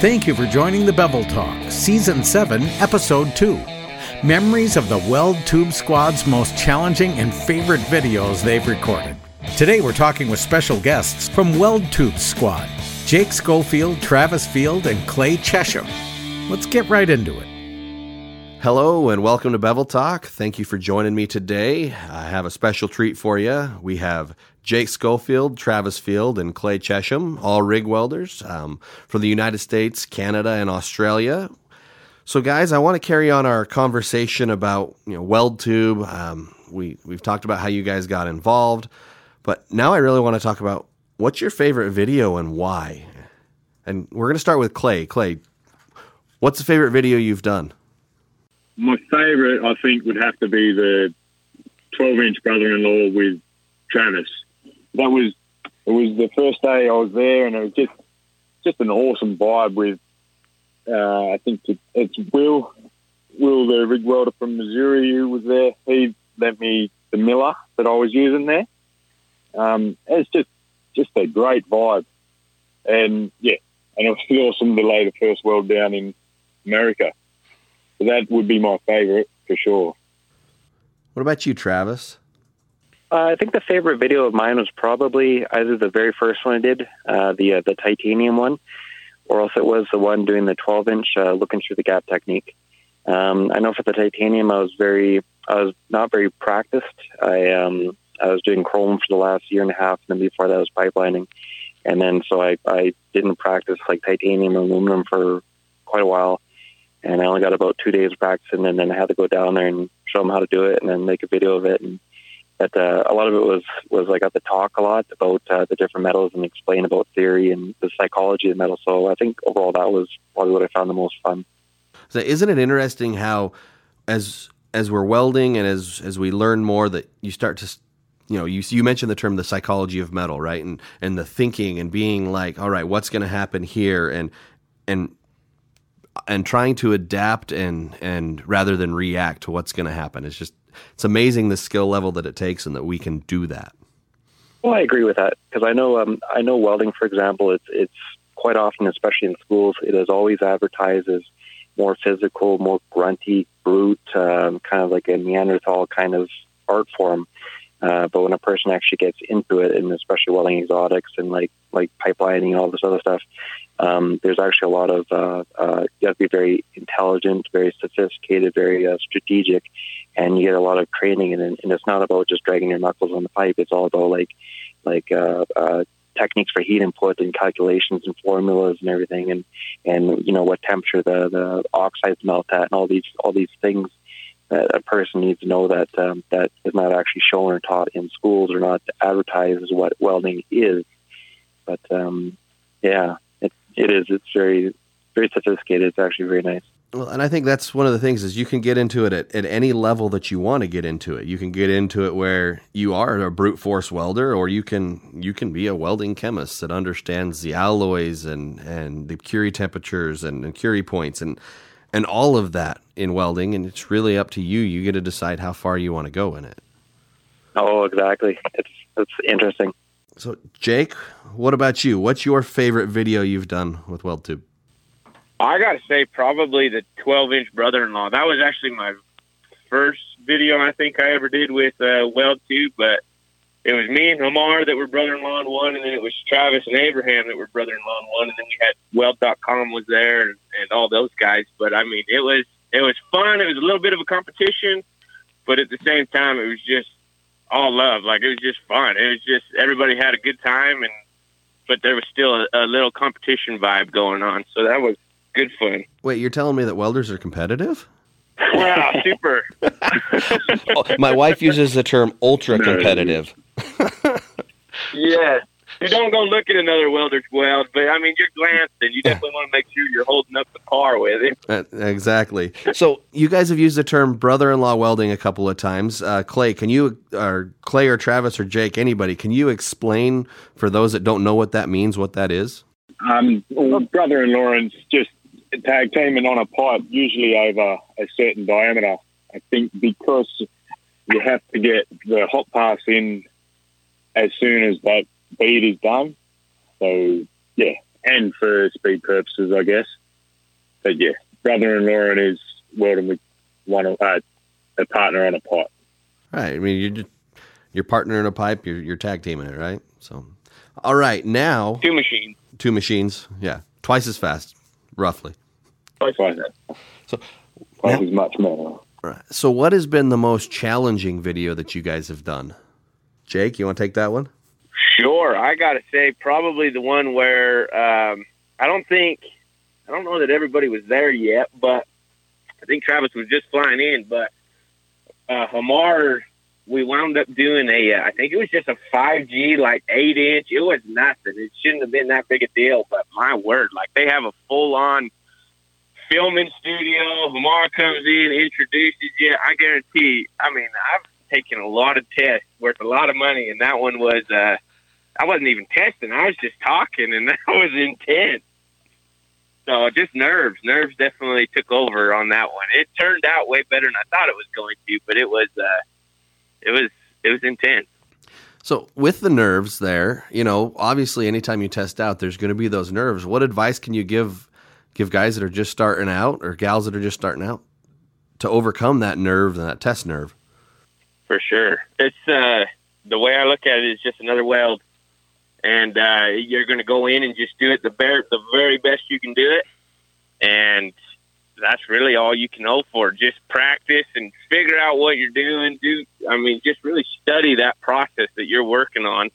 Thank you for joining the Bevel Talk, Season 7, Episode 2. Memories of the WeldTube Squad's most challenging and favorite videos they've recorded. Today we're talking with special guests from WeldTube Squad, Jake Schofield, Travis Field, and Clay Chesham. Let's get right into it. Hello and welcome to Bevel Talk. Thank you for joining me today. I have a special treat for you. We have Jake Schofield, Travis Field, and Clay Chesham, all rig welders from the United States, Canada, and Australia. So guys, I want to carry on our conversation about WeldTube. We've talked about how you guys got involved, but now I really want to talk about what's your favorite video and why. And we're going to start with Clay. Clay, what's the favorite video you've done? My favorite, I think, would have to be the 12-inch brother-in-law with Travis. It was the first day I was there, and it was just an awesome vibe with, I think it's Will, the rig welder from Missouri, who was there. He lent me the Miller that I was using there. It's just a great vibe. And, yeah, and it was awesome to lay the first weld down in America. So that would be my favorite for sure. What about you, Travis? I think the favorite video of mine was probably either the very first one I did, the titanium one, or else it was the one doing the 12-inch looking through the gap technique. I know for the titanium, I was not very practiced. I was doing chrome for the last year and a half, and then before that I was pipelining, and then so I didn't practice like titanium and aluminum for quite a while. And I only got about 2 days of practice, and then I had to go down there and show them how to do it and then make a video of it. And that a lot of it was I got to talk a lot about the different metals and explain about theory and the psychology of metal. So I think overall that was probably what I found the most fun. So isn't it interesting how as we're welding and as we learn more that you start to, you mentioned the term the psychology of metal, right? And the thinking and being like, all right, what's going to happen here? And trying to adapt and rather than react to what's going to happen. It's amazing the skill level that it takes and that we can do that. Well, I agree with that because I know welding, for example, it's quite often, especially in schools, it is always advertised as more physical, more grunty, brute, kind of like a Neanderthal kind of art form. But when a person actually gets into it, and especially welding exotics and like pipelining and all this other stuff, there's actually a lot of you have to be very intelligent, very sophisticated, very strategic, and you get a lot of training. And it's not about just dragging your knuckles on the pipe. It's all about like techniques for heat input and calculations and formulas and everything, and what temperature the oxides melt at, and all these things. A person needs to know that that is not actually shown or taught in schools or not advertised as what welding is. But yeah, it is. It's very, very sophisticated. It's actually very nice. Well, and I think that's one of the things is you can get into it at any level that you want to get into it. You can get into it where you are a brute force welder, or you can be a welding chemist that understands the alloys and the Curie temperatures and Curie points and all of that in welding, and it's really up to you. You get to decide how far you want to go in it. Oh, exactly. It's interesting. So, Jake, what about you? What's your favorite video you've done with WeldTube? I got to say probably the 12-inch brother-in-law. That was actually my first video I think I ever did with WeldTube, but it was me and Hamar that were brother-in-law in one, and then it was Travis and Abraham that were brother-in-law in one, and then we had Weld.com was there and all those guys. But, I mean, it was fun. It was a little bit of a competition, but at the same time, it was just all love. Like, it was just fun. It was just everybody had a good time, but there was still a little competition vibe going on. So that was good fun. Wait, you're telling me that welders are competitive? Wow, super. My wife uses the term ultra-competitive. Yeah. You don't go look at another welder's weld, but, I mean, you're glancing. You definitely want to make sure you're holding up the par with it. Exactly. So you guys have used the term brother-in-law welding a couple of times. Clay, Clay or Travis or Jake, anybody, can you explain for those that don't know what that means, what that is? Brother-in-law is just tag teaming on a pipe, usually over a certain diameter. I think because you have to get the hot pass in as soon as that bead is done. So, yeah, and for speed purposes, I guess. But yeah, brother-in-law and his welding with a partner on a pipe. Right. I mean, you're partner in a pipe. You're tag teaming it, right? So, all right, now two machines. Yeah, twice as fast, roughly. Twice as much more. Right. So, what has been the most challenging video that you guys have done? Jake, you want to take that one? Sure. I gotta say, probably the one where I don't know that everybody was there yet, but I think Travis was just flying in. But Hamar, we wound up doing I think it was just a 5G, like 8-inch. It was nothing. It shouldn't have been that big a deal. But my word, like they have a full-on filming studio. Hamar comes in, introduces you. I guarantee. I mean, I've taken a lot of tests, worth a lot of money, and that one was. I wasn't even testing. I was just talking, and that was intense. So just nerves. Nerves definitely took over on that one. It turned out way better than I thought it was going to, but it was intense. So with the nerves there, you know, obviously anytime you test out, there's going to be those nerves. What advice can you give guys that are just starting out or gals that are just starting out to overcome that nerve and that test nerve? For sure. It's the way I look at it is just another weld. And you're going to go in and just do it the very best you can do it. And that's really all you can hope for. Just practice and figure out what you're doing. Just really study that process that you're working on.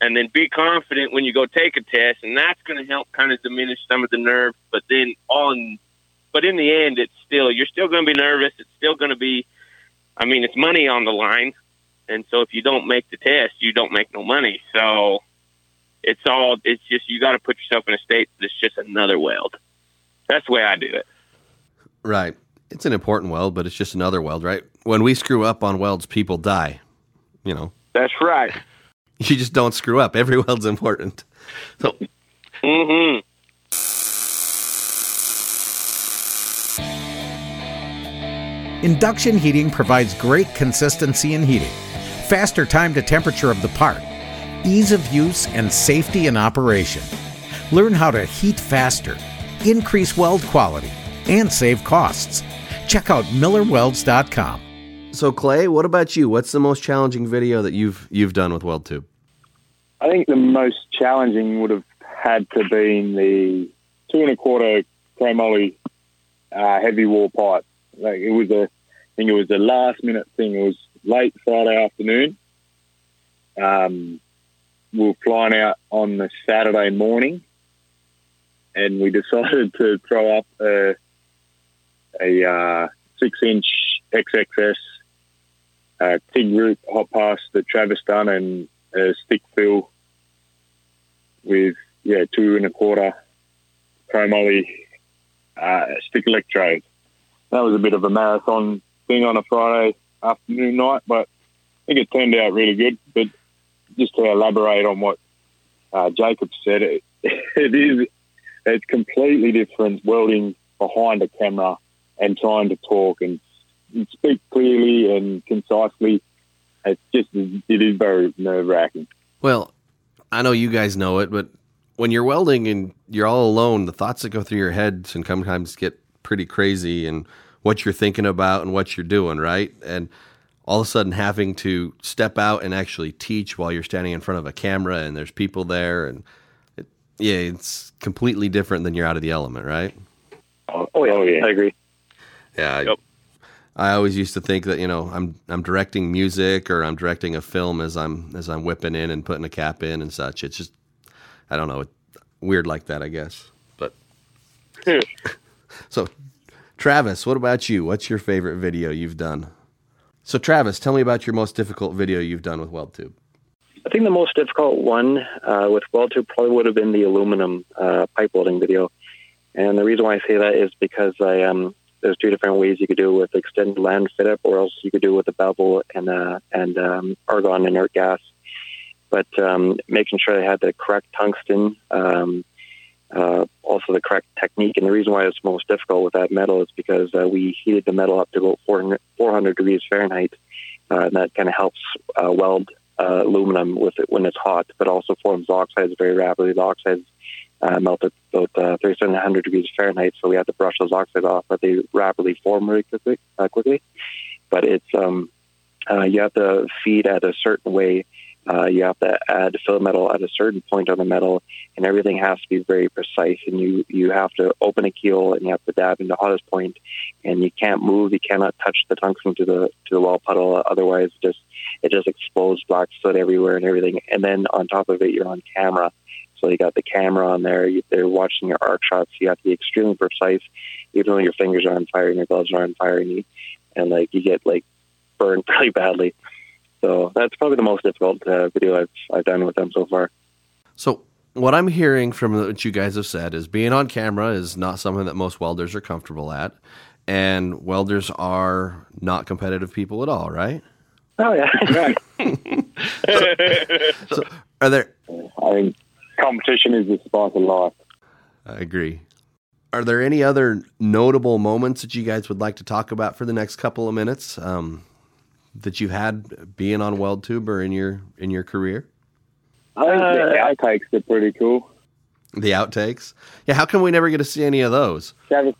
And then be confident when you go take a test. And that's going to help kind of diminish some of the nerves. But then but in the end, you're still going to be nervous. It's still going to be, it's money on the line. And so if you don't make the test, you don't make no money. So it's just, you got to put yourself in a state that's just another weld. That's the way I do it. Right. It's an important weld, but it's just another weld, right? When we screw up on welds, people die, you know. That's right. You just don't screw up. Every weld's important. So. Mm-hmm. Induction heating provides great consistency in heating, faster time to temperature of the part, ease of use, and safety in operation. Learn how to heat faster, increase weld quality, and save costs. Check out MillerWelds.com. So Clay, what about you? What's the most challenging video that you've done with WeldTube? I think the most challenging would have had to been the 2 1/4 chromoly heavy wall pipe. Like it was a last minute thing. It was late Friday afternoon. We were flying out on the Saturday morning, and we decided to throw up a 6-inch XXS TIG root hot past the Travis done and a stick fill with 2 1/4 chromoly stick electrode. That was a bit of a marathon thing on a Friday afternoon night, but I think it turned out really good. But just to elaborate on what Jacob said, it's completely different welding behind a camera and trying to talk and speak clearly and concisely. It is very nerve-wracking. Well, I know you guys know it, but when you're welding and you're all alone, the thoughts that go through your head sometimes get pretty crazy, and what you're thinking about and what you're doing, right? And all of a sudden having to step out and actually teach while you're standing in front of a camera and there's people there, and it's completely different than you're out of the element, right? Oh yeah, I agree. Yeah. Yep. I always used to think that, you know, I'm directing music or I'm directing a film as I'm whipping in and putting a cap in and such. It's just, I don't know, weird like that, I guess. But so, Travis, what about you? What's your favorite video you've done? So, Travis, tell me about your most difficult video you've done with WeldTube. I think the most difficult one with WeldTube probably would have been the aluminum pipe welding video. And the reason why I say that is because there's two different ways you could do it, with extended land fit-up, or else you could do it with a bevel and argon inert gas. But making sure I had the correct tungsten, also the correct technique. And the reason why it's most difficult with that metal is because we heated the metal up to about 400 degrees Fahrenheit. And that kind of helps weld aluminum with it when it's hot, but also forms oxides very rapidly. The oxides melt at about 3,700 degrees Fahrenheit, so we had to brush those oxides off, but they rapidly form really quickly. But it's you have to feed at a certain way. You have to add fill metal at a certain point on the metal, and everything has to be very precise. And you have to open a keel, and you have to dab in the hottest point, and you can't move. You cannot touch the tungsten to the weld puddle. Otherwise, it just explodes black soot everywhere and everything. And then on top of it, you're on camera. So you got the camera on there. They're watching your arc shots. You have to be extremely precise, even though your fingers are on fire and your gloves are on fire, and you get burned pretty badly. So that's probably the most difficult video I've done with them so far. So what I'm hearing from what you guys have said is being on camera is not something that most welders are comfortable at, and welders are not competitive people at all, right? Oh, yeah. So are there... I mean, competition is the sport of life. I agree. Are there any other notable moments that you guys would like to talk about for the next couple of minutes? That you had being on WeldTube or in your career? I think the outtakes are pretty cool. The outtakes? Yeah, how come we never get to see any of those? Travis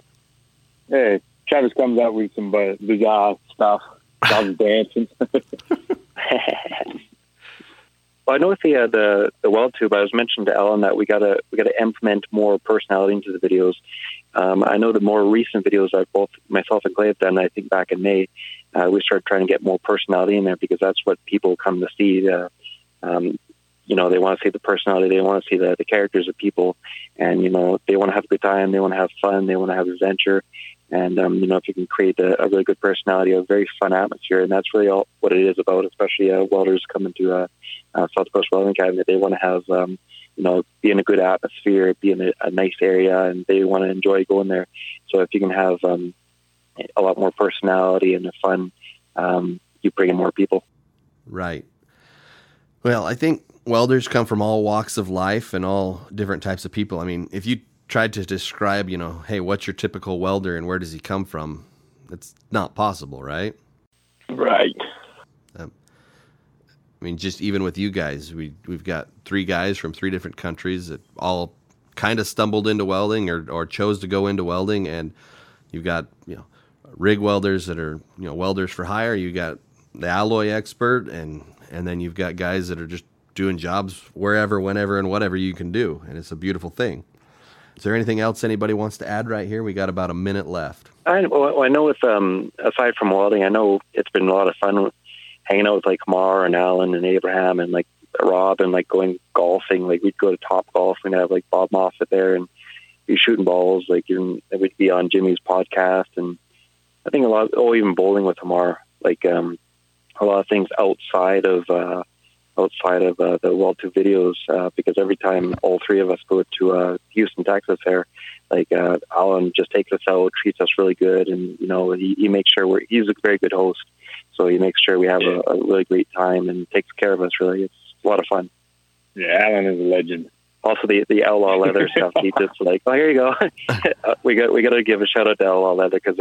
comes out with some bizarre stuff. Loves dancing. Well, I noticed the WeldTube, I was mentioning to Ellen that we gotta implement more personality into the videos. I know the more recent videos that both myself and Clay have done, I think back in May, we started trying to get more personality in there because that's what people come to see. They want to see the personality, they want to see the characters of people, and, they want to have a good time, they want to have fun, they want to have adventure. And, if you can create a really good personality, a very fun atmosphere, and that's really all what it is about, especially welders coming to South Coast Welding Academy. They want to have... be in a good atmosphere, be in a nice area, and they want to enjoy going there. So if you can have a lot more personality and fun, you bring in more people. Right. Well, I think welders come from all walks of life and all different types of people. I mean, if you tried to describe, hey, what's your typical welder and where does he come from? It's not possible, right? Right. I mean, just even with you guys, we've got three guys from three different countries that all kind of stumbled into welding or chose to go into welding. And you've got, rig welders that are, welders for hire. You got the alloy expert. And then you've got guys that are just doing jobs wherever, whenever, and whatever you can do. And it's a beautiful thing. Is there anything else anybody wants to add right here? We got about a minute left. I know with, aside from welding, I know it's been a lot of fun hanging out with Kamar and Alan and Abraham and Rob and going golfing. We'd go to Top Golf and have Bob Moffat there and be shooting balls. We'd be on Jimmy's podcast, and I think a lot. Even bowling with Kamar. A lot of things outside of the WeldTube videos. Because every time all three of us go to Houston, Texas, there, Alan just takes us out, treats us really good, and he makes sure he's a very good host. So he makes sure we have a really great time and takes care of us, really. It's a lot of fun. Yeah, Alan is a legend. Also, the Elwal leather stuff, he just here you go. we got to give a shout-out to Elwal leather because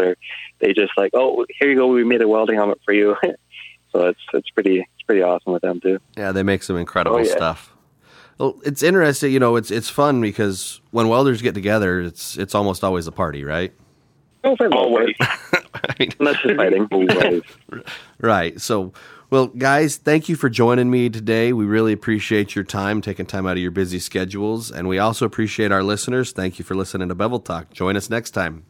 they just here you go, we made a welding helmet for you. So it's pretty awesome with them, too. Yeah, they make some incredible stuff. Well, it's interesting, it's fun because when welders get together, it's almost always a party, right? Always. I mean, unless you're fighting. Always. Right. So, well, guys, thank you for joining me today. We really appreciate your time, taking time out of your busy schedules. And we also appreciate our listeners. Thank you for listening to Bevel Talk. Join us next time.